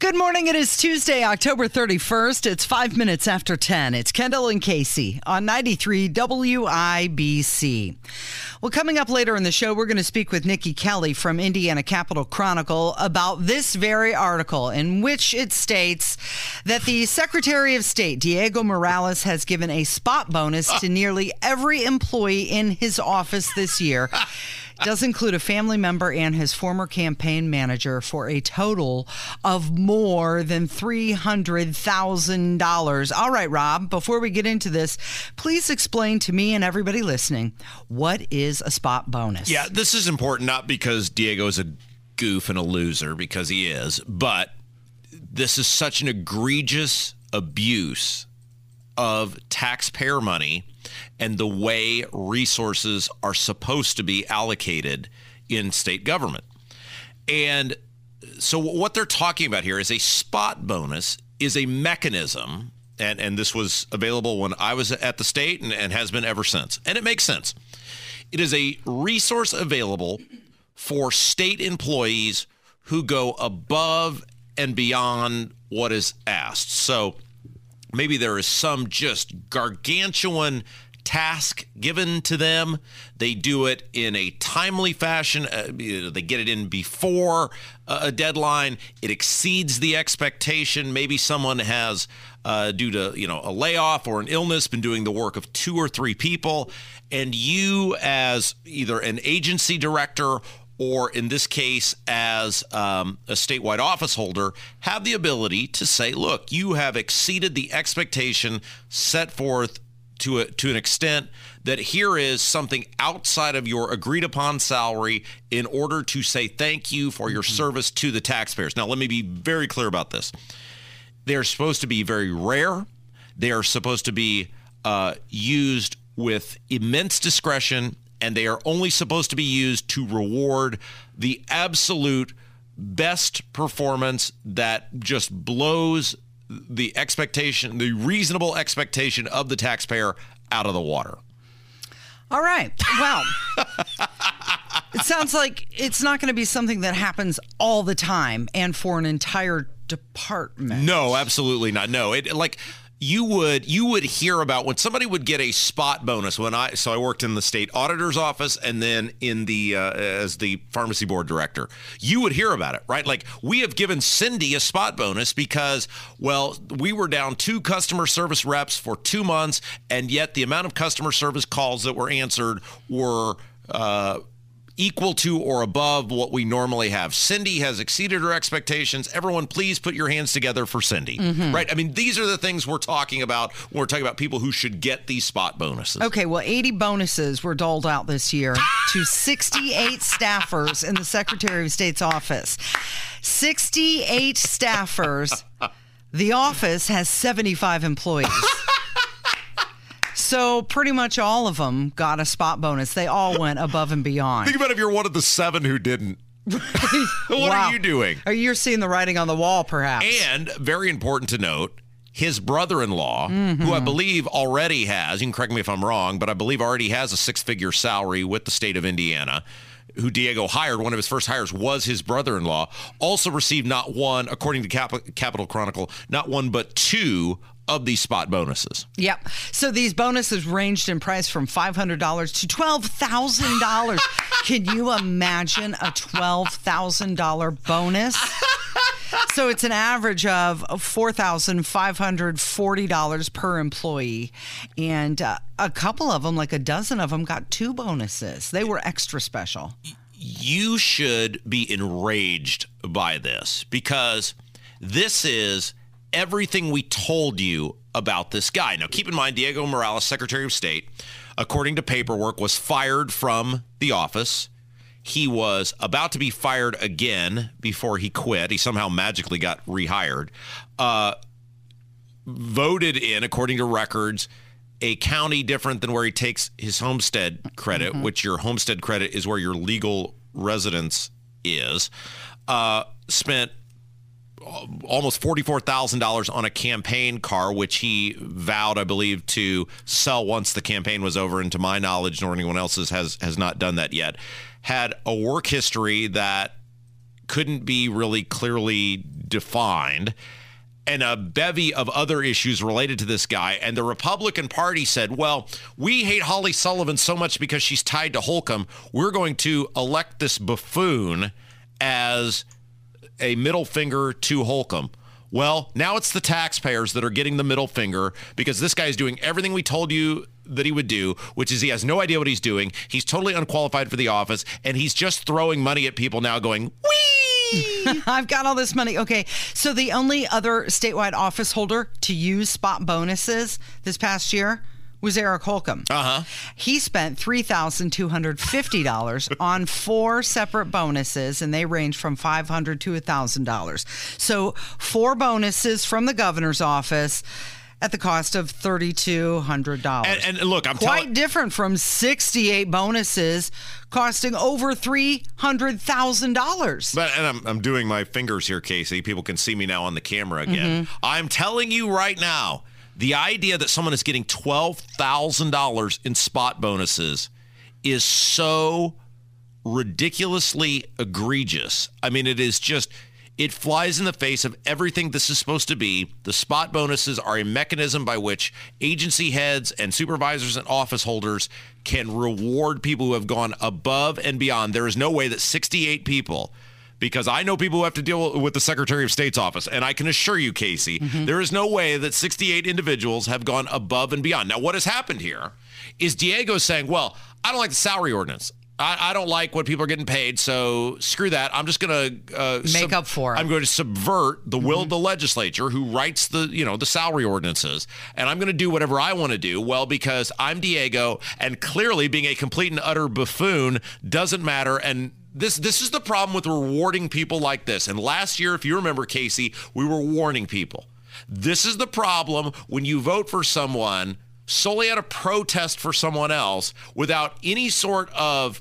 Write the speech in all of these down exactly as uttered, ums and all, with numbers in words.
Good morning. It is Tuesday, October thirty-first. It's five minutes after ten. It's Kendall and Casey on ninety-three W I B C. Well, coming up later in the show, we're going to speak with Nikki Kelly from Indiana Capital Chronicle about this very article in which it states that the Secretary of State, Diego Morales, has given a spot bonus to nearly every employee in his office this year. Does include a family member and his former campaign manager for a total of more than three hundred thousand dollars. All right, Rob, before we get into this, please explain to me and everybody listening, what is a spot bonus? Yeah, this is important, not because Diego is a goof and a loser, because he is, but this is such an egregious abuse of taxpayer money and the way resources are supposed to be allocated in state government. And so what they're talking about here is a spot bonus is a mechanism, and, and this was available when I was at the state and, and has been ever since. And it makes sense. It is a resource available for state employees who go above and beyond what is asked. So maybe there is some just gargantuan task given to them. They do it in a timely fashion. Uh, they get it in before a deadline. It exceeds the expectation. Maybe someone has, uh, due to you know a layoff or an illness, been doing the work of two or three people. And you, as either an agency director or in this case, as um, a statewide office holder, have the ability to say, look, you have exceeded the expectation set forth to a, to an extent that here is something outside of your agreed upon salary in order to say thank you for your service to the taxpayers. Now, let me be very clear about this. They're supposed to be very rare. They are supposed to be uh, used with immense discretion, and they are only supposed to be used to reward the absolute best performance that just blows the expectation, the reasonable expectation of the taxpayer out of the water. All right. Well, it sounds like it's not going to be something that happens all the time and for an entire department. No, absolutely not. No, it like... You would you would hear about when somebody would get a spot bonus. When I so I worked in the state auditor's office and then in the uh, as the pharmacy board director, you would hear about it, right? Like, we have given Cindy a spot bonus because, well, we were down two customer service reps for two months, and yet the amount of customer service calls that were answered were uh, equal to or above what we normally have. Cindy has exceeded her expectations. Everyone, please put your hands together for Cindy. Mm-hmm. Right? I mean, these are the things we're talking about when we're talking about people who should get these spot bonuses. Okay, well, eighty bonuses were doled out this year to sixty-eight staffers in the Secretary of State's office. sixty-eight staffers. The office has seventy-five employees. So pretty much all of them got a spot bonus. They all went above and beyond. Think about if you're one of the seven who didn't. What wow. are you doing? You're seeing the writing on the wall, perhaps. And very important to note, his brother-in-law, mm-hmm. who I believe already has, you can correct me if I'm wrong, but I believe already has a six-figure salary with the state of Indiana, who Diego hired, one of his first hires was his brother-in-law, also received not one, according to Cap- Capital Chronicle, not one but two of these spot bonuses. Yep. So these bonuses ranged in price from five hundred dollars to twelve thousand dollars. Can you imagine a twelve thousand dollars bonus? So it's an average of four thousand five hundred forty dollars per employee. And uh, a couple of them, like a dozen of them, got two bonuses. They were extra special. You should be enraged by this because this is everything we told you about this guy. Now, keep in mind, Diego Morales, Secretary of State, according to paperwork, was fired from the office. He was about to be fired again before he quit. He somehow magically got rehired. Uh, voted in, according to records, a county different than where he takes his homestead credit, mm-hmm. which your homestead credit is where your legal residence is. Uh, spent almost forty-four thousand dollars on a campaign car, which he vowed, I believe, to sell once the campaign was over. And to my knowledge, nor anyone else's, has, has not done that yet. Had a work history that couldn't be really clearly defined, and a bevy of other issues related to this guy. And the Republican Party said, well, we hate Holly Sullivan so much because she's tied to Holcomb, we're going to elect this buffoon as a middle finger to Holcomb. Well, now it's the taxpayers that are getting the middle finger, because this guy is doing everything we told you that he would do, which is he has no idea what he's doing. He's totally unqualified for the office, and he's just throwing money at people now going, wee! I've got all this money. Okay, so the only other statewide office holder to use spot bonuses this past year was Eric Holcomb. Uh-huh. He spent three thousand two hundred fifty dollars on four separate bonuses, and they range from five hundred dollars to one thousand dollars. So four bonuses from the governor's office at the cost of three thousand two hundred dollars. And, and look, I'm quite tell- different from sixty-eight bonuses costing over three hundred thousand dollars. But and I'm, I'm doing my fingers here, Casey. People can see me now on the camera again. Mm-hmm. I'm telling you right now, the idea that someone is getting twelve thousand dollars in spot bonuses is so ridiculously egregious. I mean, it is just... it flies in the face of everything this is supposed to be. The spot bonuses are a mechanism by which agency heads and supervisors and office holders can reward people who have gone above and beyond. There is no way that sixty-eight people, because I know people who have to deal with the Secretary of State's office, and I can assure you, Casey, mm-hmm. there is no way that sixty-eight individuals have gone above and beyond. Now, what has happened here is Diego saying, well, I don't like the salary ordinance. I, I don't like what people are getting paid, so screw that. I'm just going to uh, make sub- up for it. I'm going to subvert the will mm-hmm. of the legislature, who writes the you know the salary ordinances, and I'm going to do whatever I want to do. Well, because I'm Diego, and clearly being a complete and utter buffoon doesn't matter. And this this is the problem with rewarding people like this. And last year, if you remember, Casey, we were warning people. This is the problem when you vote for someone solely out of protest for someone else without any sort of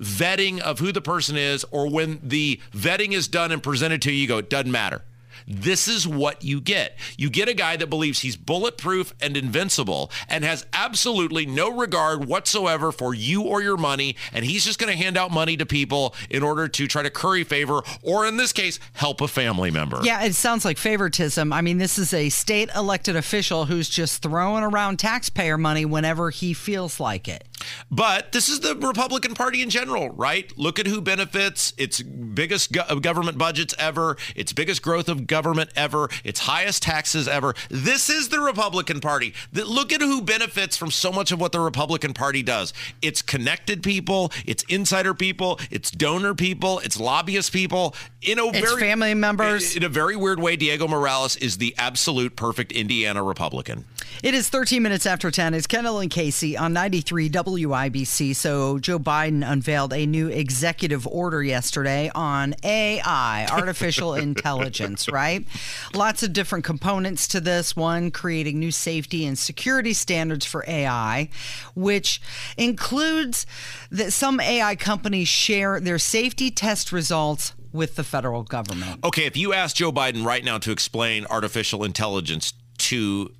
vetting of who the person is, or when the vetting is done and presented to you, you go, it doesn't matter. This is what you get. You get a guy that believes he's bulletproof and invincible and has absolutely no regard whatsoever for you or your money, and he's just going to hand out money to people in order to try to curry favor, or in this case, help a family member. Yeah, it sounds like favoritism. I mean, this is a state elected official who's just throwing around taxpayer money whenever he feels like it. But this is the Republican Party in general, right? Look at who benefits. It's biggest go- government budgets ever. It's biggest growth of government ever. It's highest taxes ever. This is the Republican Party. The, look at who benefits from so much of what the Republican Party does. It's connected people. It's insider people. It's donor people. It's lobbyist people. In a it's very, family members. In, in a very weird way, Diego Morales is the absolute perfect Indiana Republican. It is thirteen minutes after ten. It's Kendall and Casey on ninety-three W I B C. So Joe Biden unveiled a new executive order yesterday on A I, artificial intelligence, right? Lots of different components to this. One, creating new safety and security standards for A I, which includes that some A I companies share their safety test results with the federal government. Okay, if you ask Joe Biden right now to explain artificial intelligence to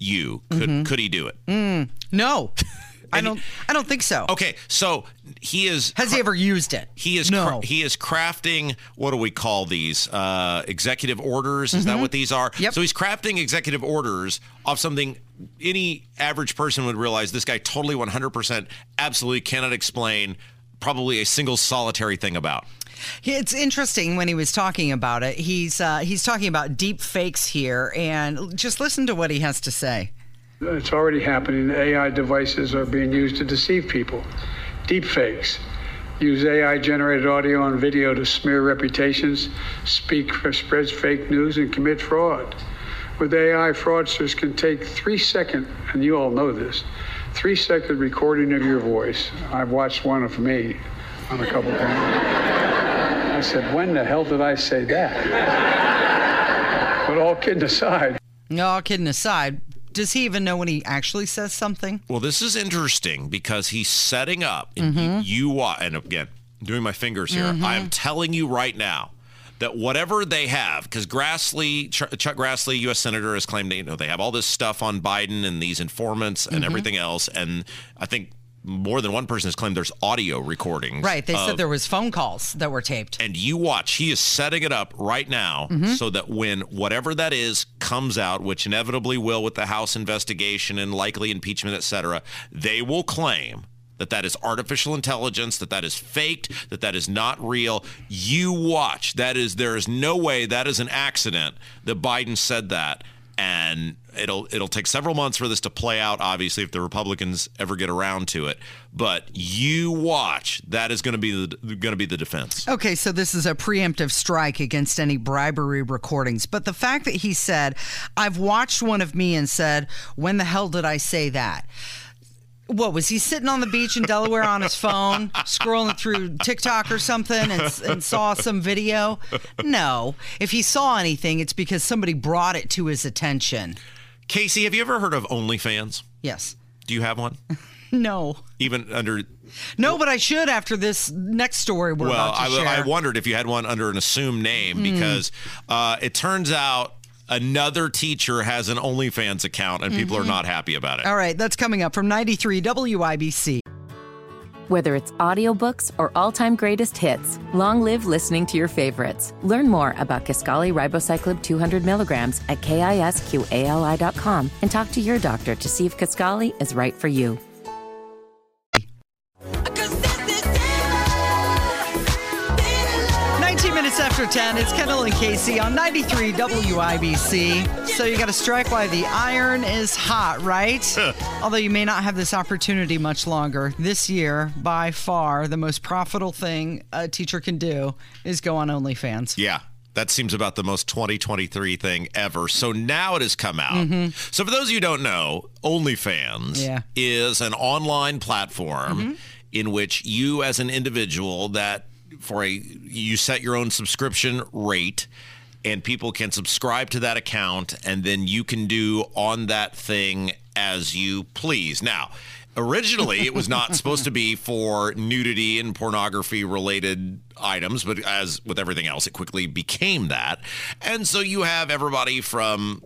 you, could mm-hmm. could he do it? Mm, no. I don't I don't think so. Okay, so he is... Has he ever used it? He is no. cra- he is crafting, what do we call these? Uh, executive orders? Is mm-hmm. that what these are? Yep. So he's crafting executive orders off something any average person would realize this guy totally one hundred percent absolutely cannot explain probably a single solitary thing about. It's interesting when he was talking about it. He's uh, he's talking about deep fakes here, and just listen to what he has to say. It's already happening. A I devices are being used to deceive people. Deep fakes use A I-generated audio and video to smear reputations, speak for spreads fake news, and commit fraud. With A I, fraudsters can take three-second, and you all know this, three-second recording of your voice. I've watched one of me on a couple times. I said, when the hell did I say that? But all kidding aside. All kidding aside, does he even know when he actually says something? Well, this is interesting because he's setting up, and mm-hmm. you, you, and again, doing my fingers here, mm-hmm. I am telling you right now that whatever they have, because Grassley, Ch- Chuck Grassley, U S Senator, has claimed that, you know, they have all this stuff on Biden and these informants and mm-hmm. everything else. And I think more than one person has claimed there's audio recordings. Right. They of, said there was phone calls that were taped. And you watch. He is setting it up right now mm-hmm. so that when whatever that is comes out, which inevitably will with the House investigation and likely impeachment, et cetera, they will claim that that is artificial intelligence, that that is faked, that that is not real. You watch. That is, there is no way that is an accident that Biden said that. And it'll it'll take several months for this to play out, obviously, if the Republicans ever get around to it. But you watch. That is going to be the going to be the defense. Okay, so this is a preemptive strike against any bribery recordings. But the fact that he said, I've watched one of me and said, when the hell did I say that? What, was he sitting on the beach in Delaware on his phone, scrolling through TikTok or something and, and saw some video? No. If he saw anything, it's because somebody brought it to his attention. Casey, have you ever heard of OnlyFans? Yes. Do you have one? No. Even under... No, but I should after this next story we're well, about to share. Well, I, I wondered if you had one under an assumed name mm. because uh, it turns out another teacher has an OnlyFans account, and people mm-hmm. are not happy about it. All right, that's coming up from ninety-three W I B C. Whether it's audiobooks or all-time greatest hits, long live listening to your favorites. Learn more about Kisqali Ribocyclib two hundred milligrams at kisqali dot com and talk to your doctor to see if Kisqali is right for you. Minutes after ten, it's Kendall and Casey on ninety-three W I B C. So you got to strike while the iron is hot, right? Although you may not have this opportunity much longer. This year, by far, the most profitable thing a teacher can do is go on OnlyFans. Yeah. That seems about the most twenty twenty-three thing ever. So now it has come out. Mm-hmm. So for those of you who don't know, OnlyFans yeah. is an online platform mm-hmm. in which you as an individual that for a you set your own subscription rate, and people can subscribe to that account, and then you can do on that thing as you please. Now, originally, it was not supposed to be for nudity and pornography related items, but as with everything else, it quickly became that. And so you have everybody from,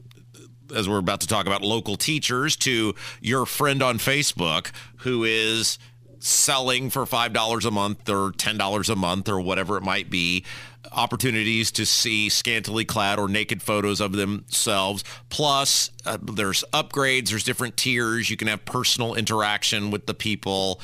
as we're about to talk about, local teachers to your friend on Facebook who is selling for five dollars a month or ten dollars a month or whatever it might be, opportunities to see scantily clad or naked photos of themselves. Plus, uh, there's upgrades, there's different tiers. You can have personal interaction with the people,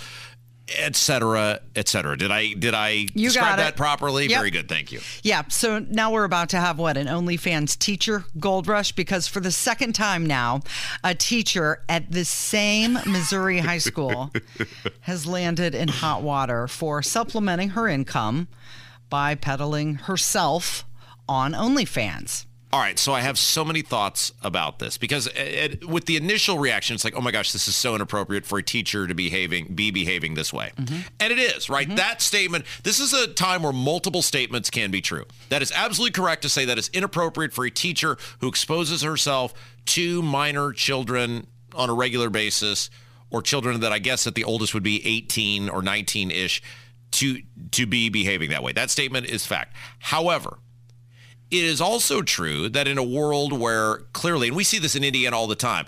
et cetera, et cetera. Did I, did I you describe that properly? Yep. Very good. Thank you. Yeah. So now we're about to have what? An OnlyFans teacher gold rush, because for the second time now, a teacher at the same Missouri high school has landed in hot water for supplementing her income by peddling herself on OnlyFans. All right, so I have so many thoughts about this, because it, with the initial reaction, it's like, oh my gosh, this is so inappropriate for a teacher to behaving, be behaving this way. Mm-hmm. And it is, right? Mm-hmm. That statement, this is a time where multiple statements can be true. That is absolutely correct to say that it's inappropriate for a teacher who exposes herself to minor children on a regular basis, or children that I guess at the oldest would be eighteen or nineteen-ish, to, to be behaving that way. That statement is fact. However, it is also true that in a world where clearly, and we see this in Indiana all the time,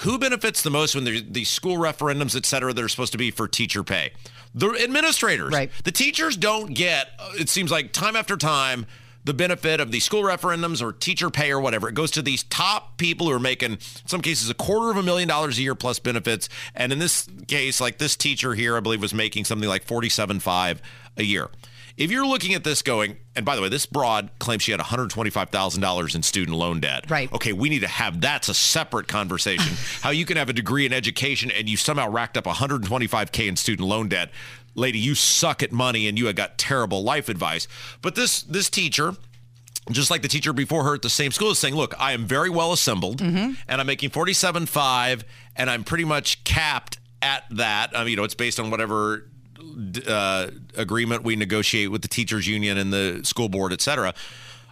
who benefits the most when there's these school referendums, et cetera, that are supposed to be for teacher pay? The administrators. Right. The teachers don't get, it seems like time after time, the benefit of the school referendums or teacher pay or whatever. It goes to these top people who are making, in some cases, a quarter of a million dollars a year plus benefits. And in this case, like this teacher here, I believe was making something like forty-seven thousand five hundred dollars a year. If you're looking at this going, and by the way, this broad claims she had one hundred twenty-five thousand dollars in student loan debt. Right. Okay, we need to have, that's a separate conversation. How you can have a degree in education and you somehow racked up one hundred twenty-five thousand in student loan debt. Lady, you suck at money and you had got terrible life advice. But this this teacher, just like the teacher before her at the same school, is saying, look, I am very well assembled mm-hmm. and I'm making forty-seven thousand five hundred dollars and I'm pretty much capped at that. I mean, you know, it's based on whatever Uh, agreement we negotiate with the teachers union and the school board, et cetera.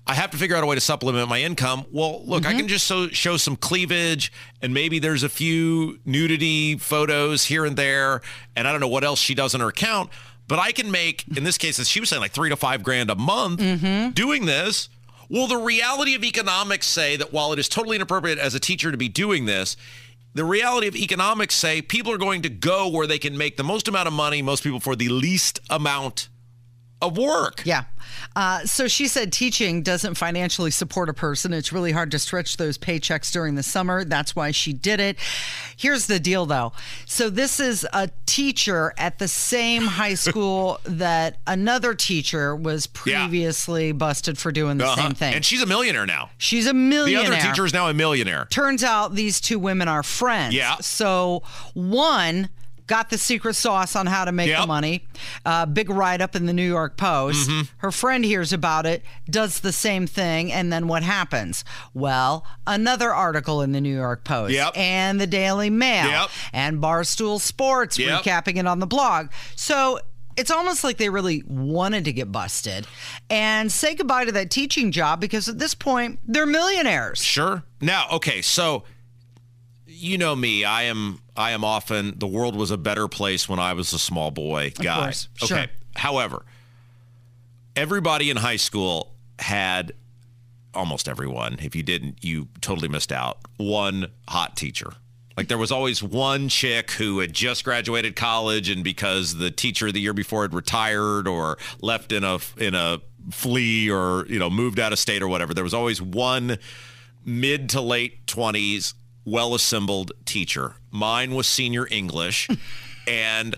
I have to figure out a way to supplement my income. Well, look, mm-hmm. I can just so, show some cleavage, and maybe there's a few nudity photos here and there, and I don't know what else she does in her account, But I can make, in this case, as she was saying, like three to five grand a month mm-hmm. doing this. Well, the reality of economics say that while it is totally inappropriate as a teacher to be doing this, the reality of economics say people are going to go where they can make the most amount of money, most people for the least amount of work. Yeah. Uh, so she said teaching doesn't financially support a person. It's really hard to stretch those paychecks during the summer. That's why she did it. Here's the deal, though. So this is a teacher at the same high school that another teacher was previously yeah. busted for doing the uh-huh. same thing. And she's a millionaire now. She's a millionaire. The other teacher is now a millionaire. Turns out these two women are friends. Yeah. So one... got the secret sauce on how to make yep. the money. Uh, big write-up in the New York Post. Mm-hmm. Her friend hears about it, does the same thing, and then what happens? Well, another article in the New York Post yep. and the Daily Mail yep. and Barstool Sports yep. recapping it on the blog. So it's almost like they really wanted to get busted and say goodbye to that teaching job because at this point, they're millionaires. Sure. Now, okay, so... you know me, I am I am often, the world was a better place when I was a small boy guy. Of course, sure. Okay. However, everybody in high school had, almost everyone, if you didn't, you totally missed out, one hot teacher. Like there was always one chick who had just graduated college and because the teacher the year before had retired or left in a, in a flea or, you know, moved out of state or whatever, there was always one mid to late twenties well-assembled teacher. Mine was senior English. And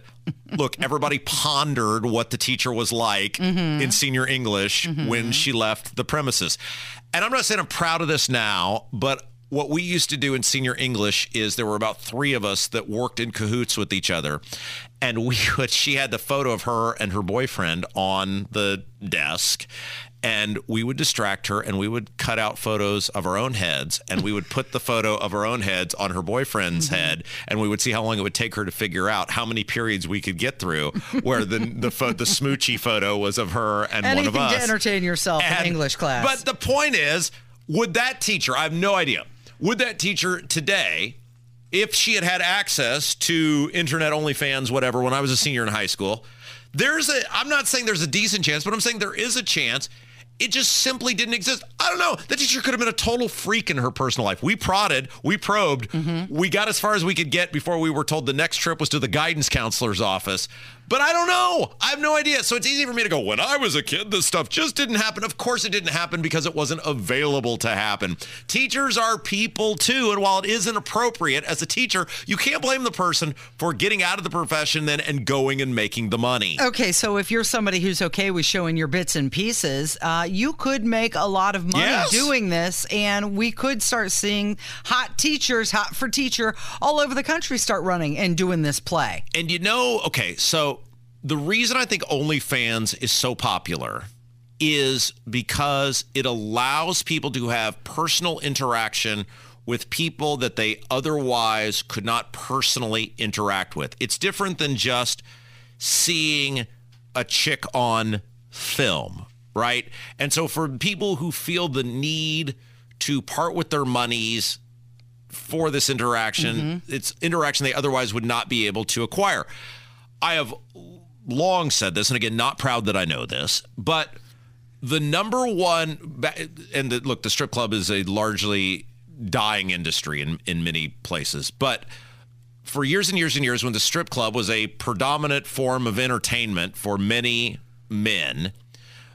look, everybody pondered what the teacher was like mm-hmm. in senior English mm-hmm. when she left the premises. And I'm not saying I'm proud of this now, but what we used to do in senior English is there were about three of us that worked in cahoots with each other. And we would, she had the photo of her and her boyfriend on the desk. And we would distract her and we would cut out photos of our own heads and we would put the photo of our own heads on her boyfriend's mm-hmm. head and we would see how long it would take her to figure out how many periods we could get through where the the, fo- the smoochy photo was of her and anything one of us. Anything to entertain yourself and, in English class. But the point is, would that teacher, I have no idea, would that teacher today, if she had had access to internet, OnlyFans, whatever, when I was a senior in high school, there's a, I'm not saying there's a decent chance, but I'm saying there is a chance. It just simply didn't exist. I don't know. The teacher could have been a total freak in her personal life. We prodded. We probed. Mm-hmm. We got as far as we could get before we were told the next trip was to the guidance counselor's office. But I don't know. I have no idea. So it's easy for me to go, when I was a kid, this stuff just didn't happen. Of course it didn't happen because it wasn't available to happen. Teachers are people too. And while it isn't appropriate as a teacher, you can't blame the person for getting out of the profession then and going and making the money. Okay, so if you're somebody who's okay with showing your bits and pieces, uh, you could make a lot of money yes. doing this. And we could start seeing hot teachers, hot for teacher, all over the country start running and doing this play. And you know, okay, so the reason I think OnlyFans is so popular is because it allows people to have personal interaction with people that they otherwise could not personally interact with. It's different than just seeing a chick on film, right? And so for people who feel the need to part with their monies for this interaction, mm-hmm. it's interaction they otherwise would not be able to acquire. I have long said this, and again, not proud that I know this, but the number one, and the, look, the strip club is a largely dying industry in, in many places, but for years and years and years when the strip club was a predominant form of entertainment for many men,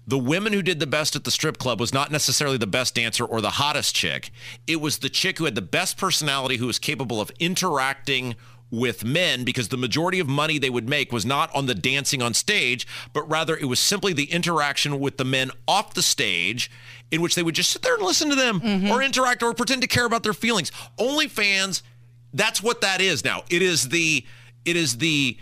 the women who did the best at the strip club was not necessarily the best dancer or the hottest chick. It was the chick who had the best personality, who was capable of interacting with men, because the majority of money they would make was not on the dancing on stage, but rather it was simply the interaction with the men off the stage, in which they would just sit there and listen to them mm-hmm. or interact or pretend to care about their feelings. OnlyFans, that's what that is now. It is the it is the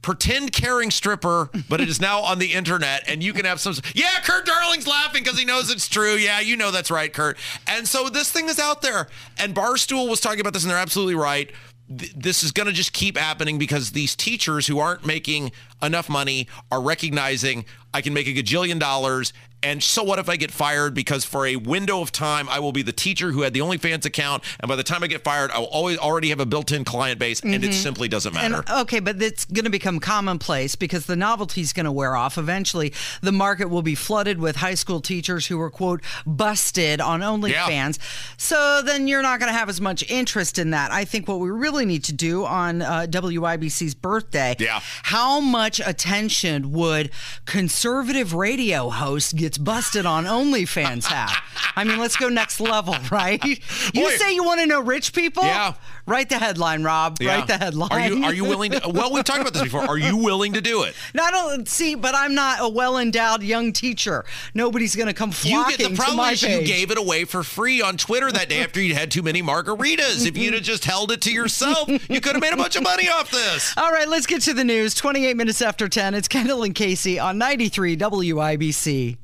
pretend caring stripper, but it is now on the internet, and you can have some, yeah, Kurt Darling's laughing because he knows it's true. Yeah, you know that's right, Kurt. And so this thing is out there, and Barstool was talking about this, and they're absolutely right. This is going to just keep happening because these teachers who aren't making enough money are recognizing I can make a gajillion dollars And so what if I get fired? Because for a window of time, I will be the teacher who had the OnlyFans account. And by the time I get fired, I will always already have a built-in client base. Mm-hmm. And it simply doesn't matter. And, okay, but it's going to become commonplace because the novelty is going to wear off. Eventually, the market will be flooded with high school teachers who were, quote, busted on OnlyFans. Yeah. So then you're not going to have as much interest in that. I think what we really need to do on uh, W I B C's birthday, yeah. how much attention would conservative radio host gets busted on OnlyFans have? I mean, let's go next level, right? You Boy, say you want to know rich people? Yeah. Write the headline, Rob. Yeah. Write the headline. Are you, are you willing to? Well, we've talked about this before. Are you willing to do it? No, I don't see, but I'm not a well-endowed young teacher. Nobody's going to come flocking to my page. The problem is you gave it away for free on Twitter that day after you'd had too many margaritas. If you'd have just held it to yourself, you could have made a bunch of money off this. All right, let's get to the news. twenty-eight minutes after ten, it's Kendall and Casey on ninety-three W I B C.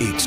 It's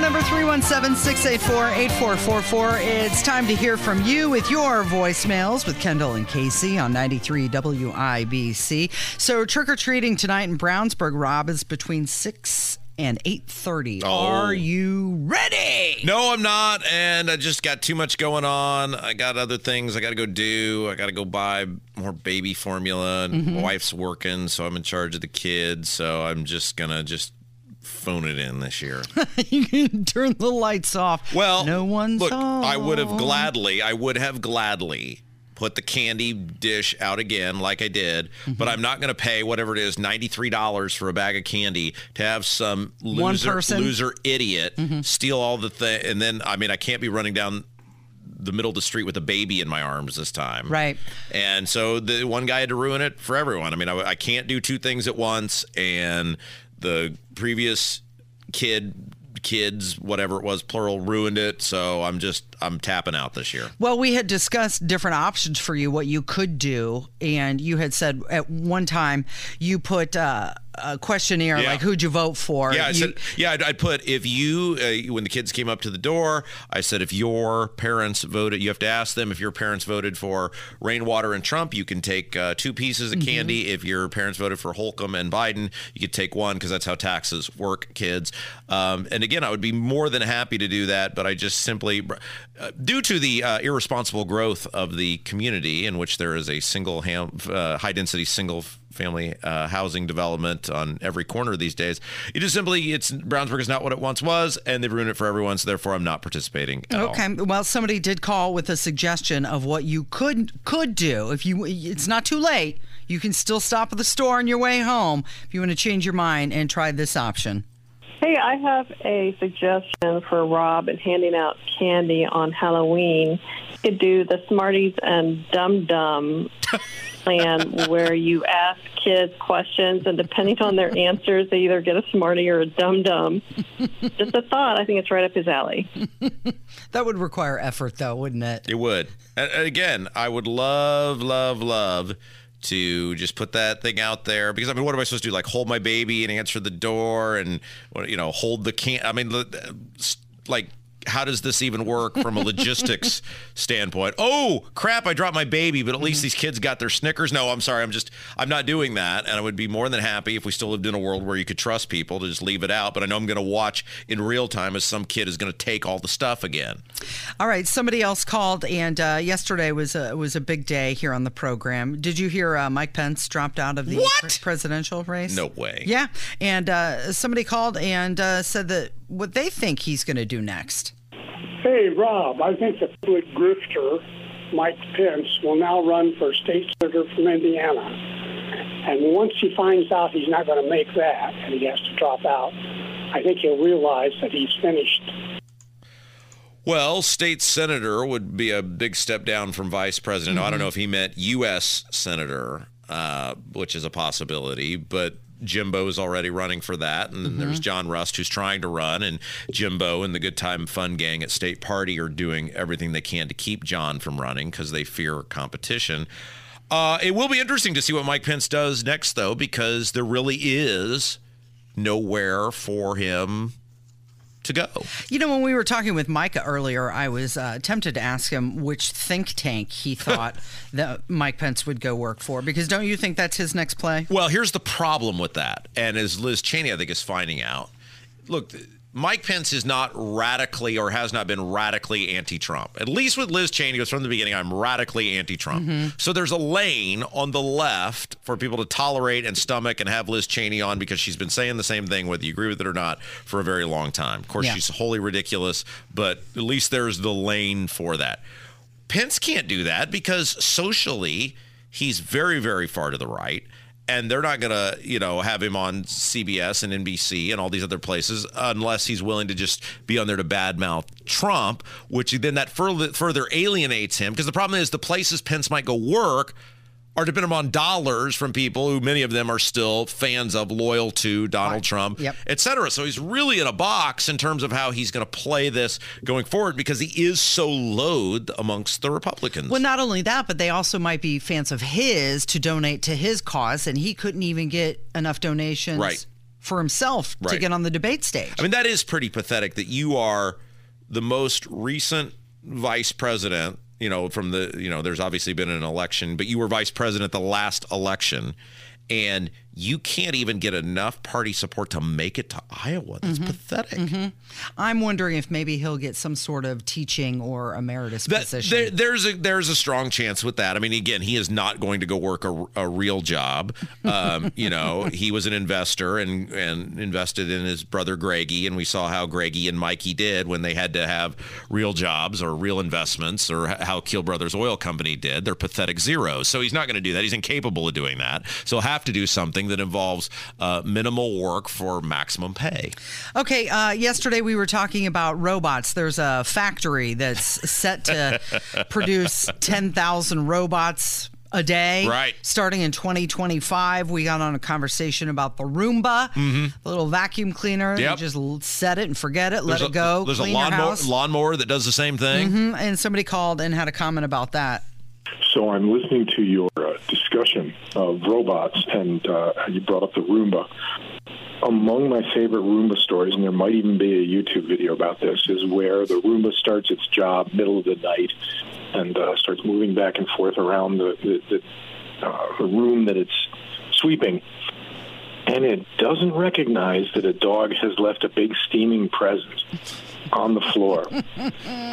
Number three one seven, six eight four, eight four four four. It's time to hear from you with your voicemails with Kendall and Casey on ninety-three W I B C. So trick-or-treating tonight in Brownsburg, Rob, is between six and eight thirty. Oh. Are you ready? No, I'm not, and I just got too much going on. I got other things I got to go do. I got to go buy more baby formula, and mm-hmm. my wife's working, so I'm in charge of the kids, so I'm just going to just... phone it in this year. You can turn the lights off. Well, no one's look, home. I would have gladly, I would have gladly put the candy dish out again like I did, mm-hmm. but I'm not going to pay whatever it is, ninety-three dollars for a bag of candy to have some loser, loser idiot mm-hmm. steal all the thing. And then, I mean, I can't be running down the middle of the street with a baby in my arms this time. Right. And so the one guy had to ruin it for everyone. I mean, I, I can't do two things at once, and the previous kid, kids, whatever it was, plural, ruined it. So I'm just, I'm tapping out this year. Well, we had discussed different options for you, what you could do. And you had said at one time you put uh, a questionnaire, yeah. like who'd you vote for? Yeah, I you, said, yeah, I'd, I'd put if you, uh, when the kids came up to the door, I said, if your parents voted, you have to ask them if your parents voted for Rainwater and Trump, you can take uh, two pieces of candy. Mm-hmm. If your parents voted for Holcomb and Biden, you could take one because that's how taxes work, kids. Um, and again, I would be more than happy to do that, but I just simply... Uh, due to the uh, irresponsible growth of the community in which there is a single ham, uh, high-density single-family uh, housing development on every corner these days, it is simply, it's Brownsburg is not what it once was, and they've ruined it for everyone, so therefore I'm not participating at okay. all. Okay, well, somebody did call with a suggestion of what you could could do. If you, it's not too late. You can still stop at the store on your way home if you want to change your mind and try this option. Hey, I have a suggestion for Rob in handing out candy on Halloween. You could do the Smarties and Dum Dum plan where you ask kids questions, and depending on their answers, they either get a Smartie or a Dum Dum. Just a thought. I think it's right up his alley. That would require effort, though, wouldn't it? It would. And again, I would love, love, love... to just put that thing out there. Because, I mean, what am I supposed to do? Like, hold my baby and answer the door and, you know, hold the can. I mean, like, how does this even work from a logistics standpoint? Oh, crap, I dropped my baby, but at least these kids got their Snickers. No, I'm sorry, I'm just, I'm not doing that. And I would be more than happy if we still lived in a world where you could trust people to just leave it out. But I know I'm going to watch in real time as some kid is going to take all the stuff again. All right, somebody else called, and uh, yesterday was a, was a big day here on the program. Did you hear uh, Mike Pence dropped out of the what? presidential race? No way. Yeah, and uh, somebody called and uh, said that what they think he's going to do next. Hey, Rob, I think the public grifter, Mike Pence, will now run for state senator from Indiana. And once he finds out he's not going to make that and he has to drop out, I think he'll realize that he's finished. Well, state senator would be a big step down from vice president. Mm-hmm. I don't know if he meant U S senator, uh, which is a possibility, but Jimbo is already running for that. And then mm-hmm. there's John Rust, who's trying to run. And Jimbo and the Good Time Fun Gang at State Party are doing everything they can to keep John from running because they fear competition. Uh, it will be interesting to see what Mike Pence does next, though, because there really is nowhere for him to go. You know, when we were talking with Micah earlier, I was uh, tempted to ask him which think tank he thought that Mike Pence would go work for, because don't you think that's his next play? Well, here's the problem with that. And as Liz Cheney, I think, is finding out, look, Mike Pence is not radically or has not been radically anti-Trump. At least with Liz Cheney, it was from the beginning, I'm radically anti-Trump. Mm-hmm. So there's a lane on the left for people to tolerate and stomach and have Liz Cheney on because she's been saying the same thing, whether you agree with it or not, for a very long time. Of course, yeah. she's wholly ridiculous, but at least there's the lane for that. Pence can't do that because socially, he's very, very far to the right. And they're not going to, you know, have him on C B S and N B C and all these other places unless he's willing to just be on there to badmouth Trump, which then that further, further alienates him. Because the problem is the places Pence might go work are dependent on dollars from people who many of them are still fans of, loyal to Donald right. Trump, yep. et cetera. So he's really in a box in terms of how he's going to play this going forward because he is so loathed amongst the Republicans. Well, not only that, but they also might be fans of his to donate to his cause, and he couldn't even get enough donations right. for himself right. to get on the debate stage. I mean, that is pretty pathetic that you are the most recent vice president. You know, from the, you know, there's obviously been an election, but you were vice president the last election, and you can't even get enough party support to make it to Iowa. That's mm-hmm. pathetic. Mm-hmm. I'm wondering if maybe he'll get some sort of teaching or emeritus that, position. There, there's, a, there's a strong chance with that. I mean, again, he is not going to go work a, a real job. Um, you know, he was an investor and, and invested in his brother Greggy, and we saw how Greggy and Mikey did when they had to have real jobs or real investments, or how Kiel Brothers Oil Company did. They're pathetic zeros. So he's not going to do that. He's incapable of doing that. So he'll have to do something that involves uh, minimal work for maximum pay. Okay, uh, yesterday we were talking about robots. There's a factory that's set to produce ten thousand robots a day. Right. Starting in twenty twenty-five, we got on a conversation about the Roomba, mm-hmm. the little vacuum cleaner. Yep. You just set it and forget it, let there's it go, a, There's clean a lawnmower, lawnmower that does the same thing. Mm-hmm. And somebody called and had a comment about that. So I'm listening to your uh, discussion of robots, and uh, you brought up the Roomba. Among my favorite Roomba stories, and there might even be a YouTube video about this, is where the Roomba starts its job middle of the night and uh, starts moving back and forth around the, the, the, uh, the room that it's sweeping. And it doesn't recognize that a dog has left a big steaming present on the floor.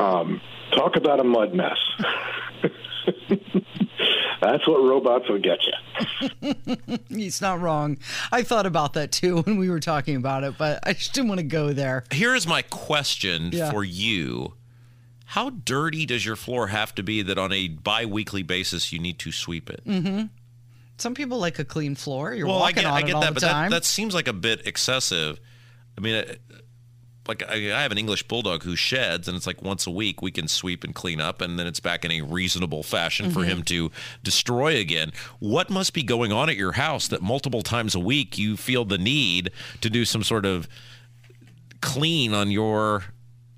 Um, talk about a mud mess. That's what robots will get you. He's not wrong. I thought about that too when we were talking about it, but I just didn't want to go there. Here's my question yeah. for you. How dirty does your floor have to be that on a bi-weekly basis you need to sweep it? Mm-hmm. Some people like a clean floor. You're well, walking on it all the time. Well, I get, I get that, but that, that seems like a bit excessive. I mean... It, Like I have an English bulldog who sheds, and it's like once a week we can sweep and clean up, and then it's back in a reasonable fashion mm-hmm. for him to destroy again. What must be going on at your house that multiple times a week you feel the need to do some sort of clean on your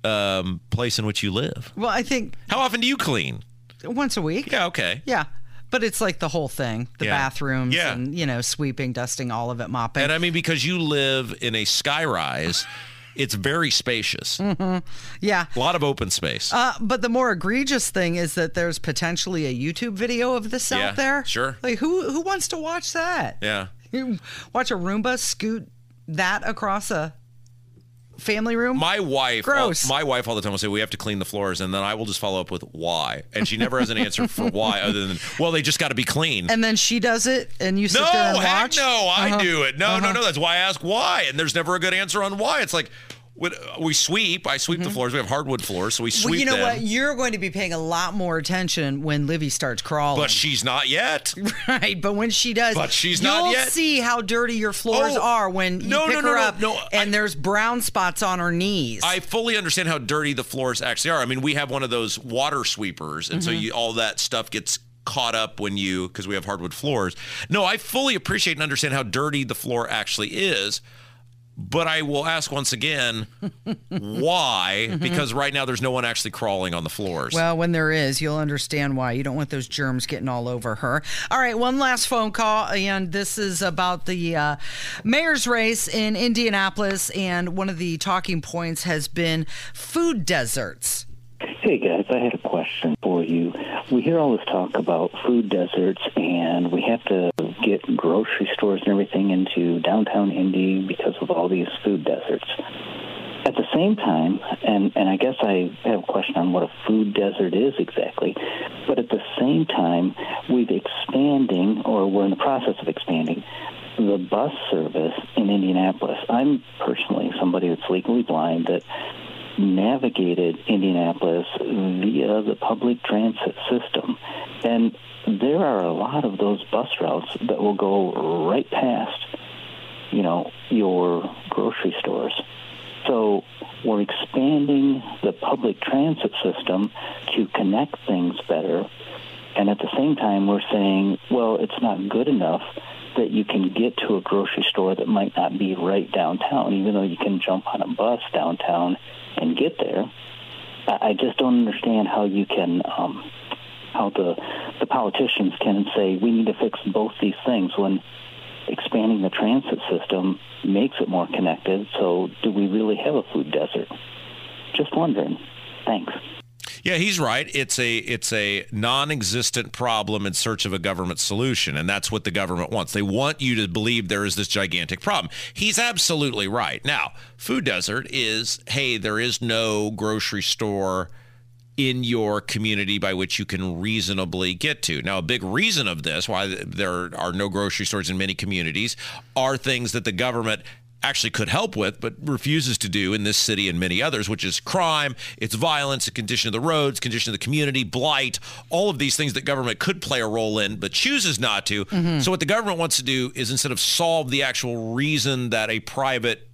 um, place in which you live? Well, I think... How often do you clean? Once a week. Yeah, okay. Yeah. But it's like the whole thing, the yeah. bathrooms yeah. and, you know, sweeping, dusting, all of it, mopping. And I mean, because you live in a skyrise... It's very spacious. Mm-hmm. Yeah. A lot of open space. Uh, but the more egregious thing is that there's potentially a YouTube video of this yeah, out there. Sure. Like, who who wants to watch that? Yeah. You watch a Roomba scoot that across a family room? My wife, Gross. All, my wife all the time will say, we have to clean the floors, and then I will just follow up with why. And she never has an answer for why other than, well, they just got to be clean. And then she does it, and you sit no, there and watch? No, no, I uh-huh. do it. No, uh-huh. no, no, that's why I ask why, and there's never a good answer on why. It's like, we sweep. I sweep mm-hmm. the floors. We have hardwood floors, so we sweep them. Well, you know them. What? You're going to be paying a lot more attention when Livy starts crawling. But she's not yet. Right, but when she does, but she's you'll not yet. see how dirty your floors oh, are when you no, pick no, no, her no, up no, no. and I, there's brown spots on her knees. I fully understand how dirty the floors actually are. I mean, we have one of those water sweepers, and mm-hmm. so you, all that stuff gets caught up when you, because we have hardwood floors. No, I fully appreciate and understand how dirty the floor actually is. But I will ask once again, why? Mm-hmm. Because right now there's no one actually crawling on the floors. Well, when there is, you'll understand why. You don't want those germs getting all over her. All right, one last phone call, and this is about the uh, mayor's race in Indianapolis, and one of the talking points has been food deserts. Hey, guys, I had a question for you. We hear all this talk about food deserts, and we have to get grocery stores and everything into downtown Indy because of all these food deserts. At the same time, and, and I guess I have a question on what a food desert is exactly, but at the same time, we've expanding, or we're in the process of expanding, the bus service in Indianapolis. I'm personally somebody that's legally blind that navigated Indianapolis via the public transit system. And there are a lot of those bus routes that will go right past, you know, your grocery stores. So we're expanding the public transit system to connect things better. And at the same time, we're saying, well, it's not good enough that you can get to a grocery store that might not be right downtown, even though you can jump on a bus downtown and get there. I just don't understand how you can, um, how the the politicians can say we need to fix both these things when expanding the transit system makes it more connected. So do we really have a food desert? Just wondering. Thanks. Yeah, he's right. It's a it's a non-existent problem in search of a government solution, and that's what the government wants. They want you to believe there is this gigantic problem. He's absolutely right. Now, food desert is, hey, there is no grocery store in your community by which you can reasonably get to. Now, a big reason of this, why there are no grocery stores in many communities, are things that the government actually could help with, but refuses to do in this city and many others, which is crime, it's violence, the condition of the roads, condition of the community, blight, all of these things that government could play a role in, but chooses not to. Mm-hmm. So what the government wants to do is, instead of solve the actual reason that a private,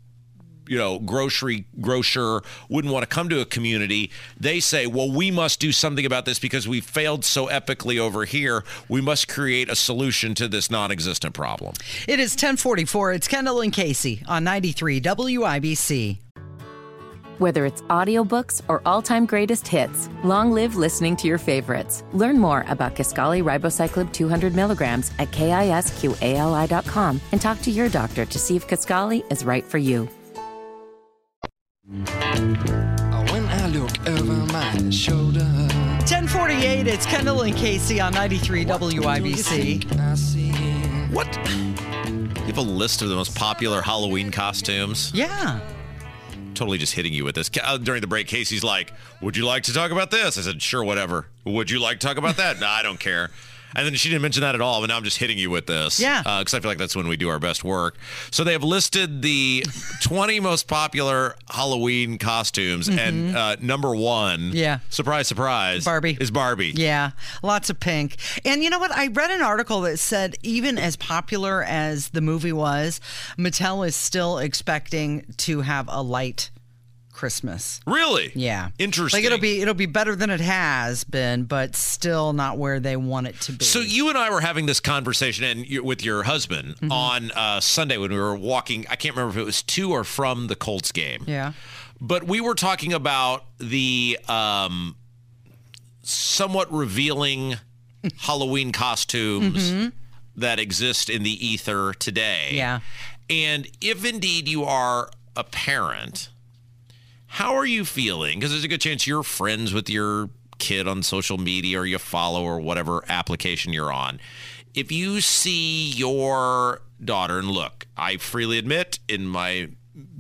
you know, grocery grocer wouldn't want to come to a community, they say, well, we must do something about this because we failed so epically over here. We must create a solution to this non-existent problem. It is ten forty-four. It's Kendall and Casey on ninety-three W I B C. Whether it's audiobooks or all-time greatest hits, long live listening to your favorites. Learn more about Kisqali Ribociclib two hundred milligrams at kisqali dot com and talk to your doctor to see if Kisqali is right for you. When I look over my shoulder. ten forty-eight, it's Kendall and Casey on ninety-three W I B C. What? You have a list of the most popular Halloween costumes? Yeah. Totally just hitting you with this. During the break, Casey's like, would you like to talk about this? I said, sure, whatever. Would you like to talk about that? No, I don't care. And then she didn't mention that at all, but now I'm just hitting you with this. Yeah. Because uh, I feel like that's when we do our best work. So they have listed the twenty most popular Halloween costumes, mm-hmm. and uh, number one, yeah. surprise, surprise, Barbie. Is Barbie. Yeah, lots of pink. And you know what? I read an article that said even as popular as the movie was, Mattel is still expecting to have a light Christmas. Really? Yeah. Interesting. Like it'll be it'll be better than it has been, but still not where they want it to be. So you and I were having this conversation and you, with your husband mm-hmm. on uh, Sunday when we were walking. I can't remember if it was to or from the Colts game. Yeah. But we were talking about the um, somewhat revealing Halloween costumes mm-hmm. that exist in the ether today. Yeah. And if indeed you are a parent, how are you feeling? Because there's a good chance you're friends with your kid on social media or you follow or whatever application you're on. If you see your daughter, and look, I freely admit in my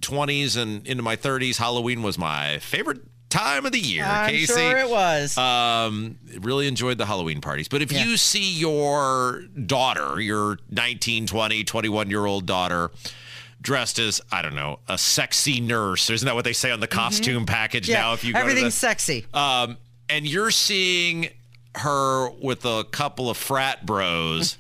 twenties and into my thirties, Halloween was my favorite time of the year, I'm Casey. Sure it was. Um, really enjoyed the Halloween parties. But if yeah. you see your daughter, your nineteen, twenty, twenty-one-year-old daughter, dressed as, I don't know, a sexy nurse. Isn't that what they say on the costume mm-hmm. package yeah. now? If you go everything's to the, sexy. Um, and you're seeing her with a couple of frat bros.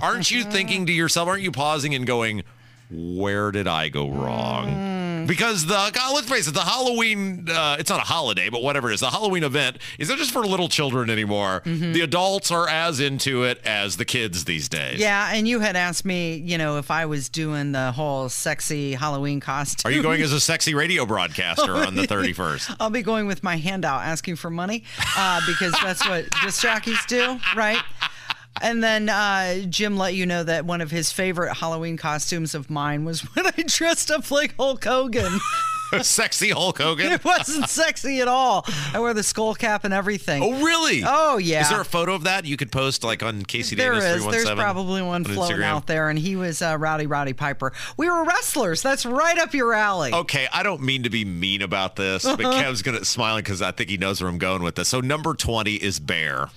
Aren't you thinking to yourself, aren't you pausing and going, where did I go wrong? Mm, because the God, let's face it, the Halloween, uh, it's not a holiday, but whatever it is, the Halloween event is not just for little children anymore. Mm-hmm. The adults are as into it as the kids these days. Yeah, and you had asked me, you know, if I was doing the whole sexy Halloween costume. Are you going as a sexy radio broadcaster on the thirty-first? I'll be going with my hand out asking for money uh, because that's what disc jockeys do, right? And then uh, Jim let you know that one of his favorite Halloween costumes of mine was when I dressed up like Hulk Hogan. Sexy Hulk Hogan? It wasn't sexy at all. I wear the skull cap and everything. Oh, really? Oh, yeah. Is there a photo of that you could post like on Casey there Davis is. three one seven? There's probably one on floating Instagram. Out there, and he was uh, Rowdy Roddy Piper. We were wrestlers. That's right up your alley. Okay, I don't mean to be mean about this, but Kev's gonna smiling because I think he knows where I'm going with this. So number twenty is Bear.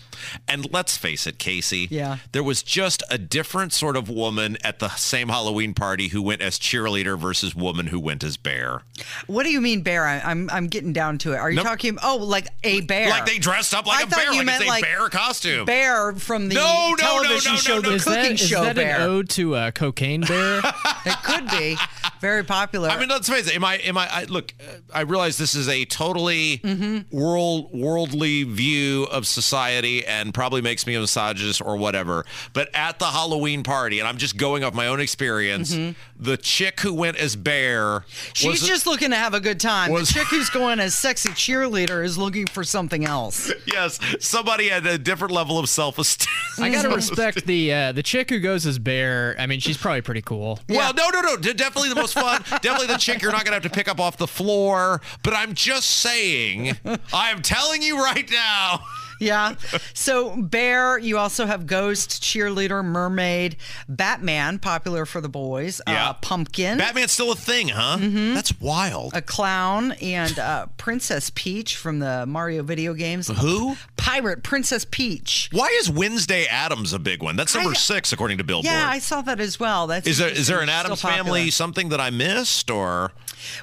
And let's face it, Casey, yeah. there was just a different sort of woman at the same Halloween party who went as cheerleader versus woman who went as bear. What do you mean bear? I, I'm I'm getting down to it. Are you nope. talking, oh, like a bear? Like they dressed up like I a bear, like it's a like bear costume. Bear from the no, no, television no, no, show, no, no, the is cooking that, show Bear. Is that bear. An ode to uh, Cocaine Bear? It could be. Very popular. I mean, let's face it. Am I, am I, I look, I realize this is a totally mm-hmm. world worldly view of society and probably makes me a misogynist or whatever. But at the Halloween party, and I'm just going off my own experience, mm-hmm. the chick who went as bear. She's was, just looking to have a good time. Was, the chick who's going as sexy cheerleader is looking for something else. Yes. Somebody had a different level of self-esteem. I got to respect the uh, the chick who goes as bear. I mean, she's probably pretty cool. Yeah. Well, no, no, no. Definitely the most fun. Definitely the chick you're not going to have to pick up off the floor. But I'm just saying, I'm telling you right now. Yeah. So bear, you also have ghost, cheerleader, mermaid, Batman, popular for the boys, yeah. uh, pumpkin. Batman's still a thing, huh? Mm-hmm. That's wild. A clown and uh, Princess Peach from the Mario video games. Who? A pirate, Princess Peach. Why is Wednesday Addams a big one? That's number I, six, according to Billboard. Yeah, I saw that as well. That's is there is there an Addams Family something that I missed or?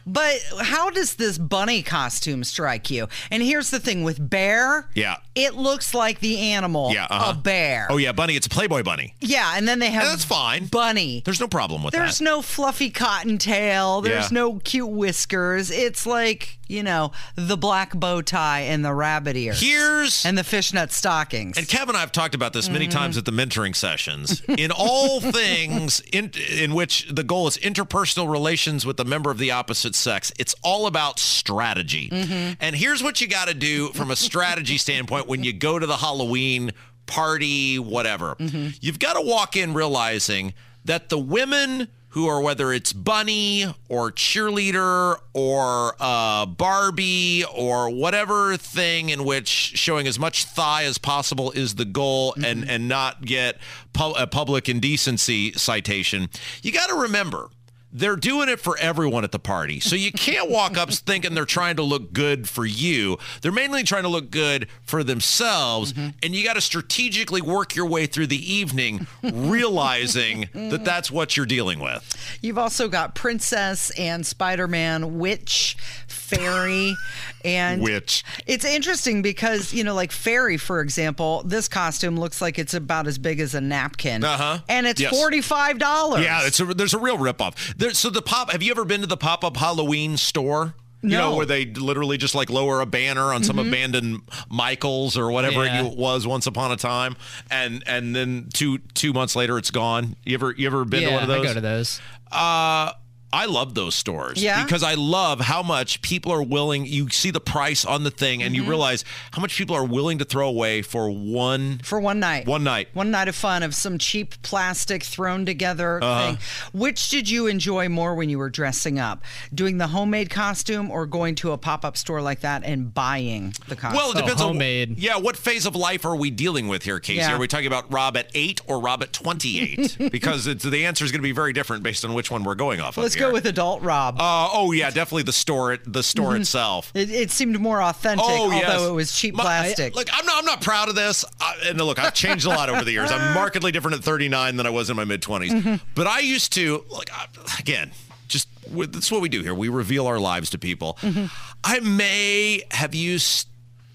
But how does this bunny costume strike you? And here's the thing with bear. Yeah. It It looks like the animal, yeah, uh-huh. a bear. Oh, yeah, bunny. It's a Playboy bunny. Yeah, and then they have and that's fine. Bunny. There's no problem with There's that. There's no fluffy cottontail. There's yeah. no cute whiskers. It's like, you know, the black bow tie and the rabbit ears. Here's... And the fishnet stockings. And Kevin and I have talked about this many mm-hmm. times at the mentoring sessions. In all things in, in which the goal is interpersonal relations with a member of the opposite sex, it's all about strategy. Mm-hmm. And here's what you got to do from a strategy standpoint when you go to the Halloween party, whatever. Mm-hmm. You've got to walk in realizing that the women who are, whether it's bunny or cheerleader or uh, Barbie or whatever thing in which showing as much thigh as possible is the goal mm-hmm. and, and not get pu- a public indecency citation, you got to remember they're doing it for everyone at the party. So you can't walk up thinking they're trying to look good for you. They're mainly trying to look good for themselves. Mm-hmm. And you got to strategically work your way through the evening, realizing that that's what you're dealing with. You've also got princess and Spider-Man, witch, fairy, and witch. It's interesting because, you know, like fairy, for example, this costume looks like it's about as big as a napkin. Uh-huh. And it's yes. forty-five dollars. Yeah, it's a, there's a real ripoff. There, so the pop, have you ever been to the pop-up Halloween store? No. You know, where they literally just like lower a banner on some mm-hmm. abandoned Michael's or whatever yeah. it was once upon a time, and and then two two months later it's gone. You ever you ever been yeah, to one of those? I go to those. Uh, I love those stores yeah. because I love how much people are willing. You see the price on the thing, and mm-hmm. you realize how much people are willing to throw away for one for one night, one night, one night of fun of some cheap plastic thrown together uh-huh. thing. Which did you enjoy more when you were dressing up, doing the homemade costume or going to a pop up store like that and buying the costume? Well, it depends oh, homemade. on homemade. Yeah, what phase of life are we dealing with here, Casey? Yeah. Are we talking about Rob at eight or Rob at twenty-eight? Because it's, the answer is going to be very different based on which one we're going off Let's of. Here. Go with adult Rob. Uh, oh yeah, definitely the store. The store mm-hmm. itself. It, it seemed more authentic, oh, yes. although it was cheap My, plastic. Look, I'm not. I'm not proud of this. I, and look, I've changed a lot over the years. I'm markedly different at thirty-nine than I was in my mid twenties. Mm-hmm. But I used to. Look, I, again, just that's what we do here. We reveal our lives to people. Mm-hmm. I may have used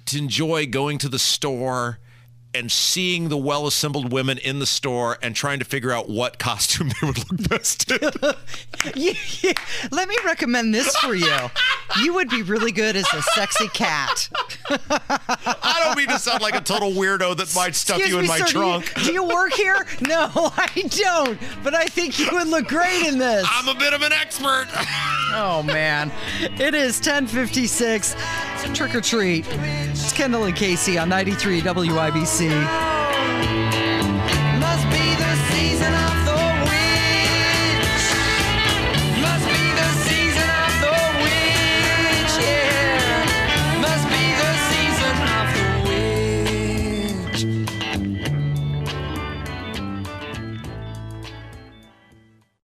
to enjoy going to the store and seeing the well-assembled women in the store and trying to figure out what costume they would look best in. yeah, yeah. Let me recommend this for you. You would be really good as a sexy cat. I don't mean to sound like a total weirdo that might stuff Excuse you in me, my sir, trunk. Do you, do you work here? No, I don't. But I think you would look great in this. I'm a bit of an expert. Oh, man. It is ten fifty-six. Trick or treat. It's Kendall and Casey on ninety-three W I B C.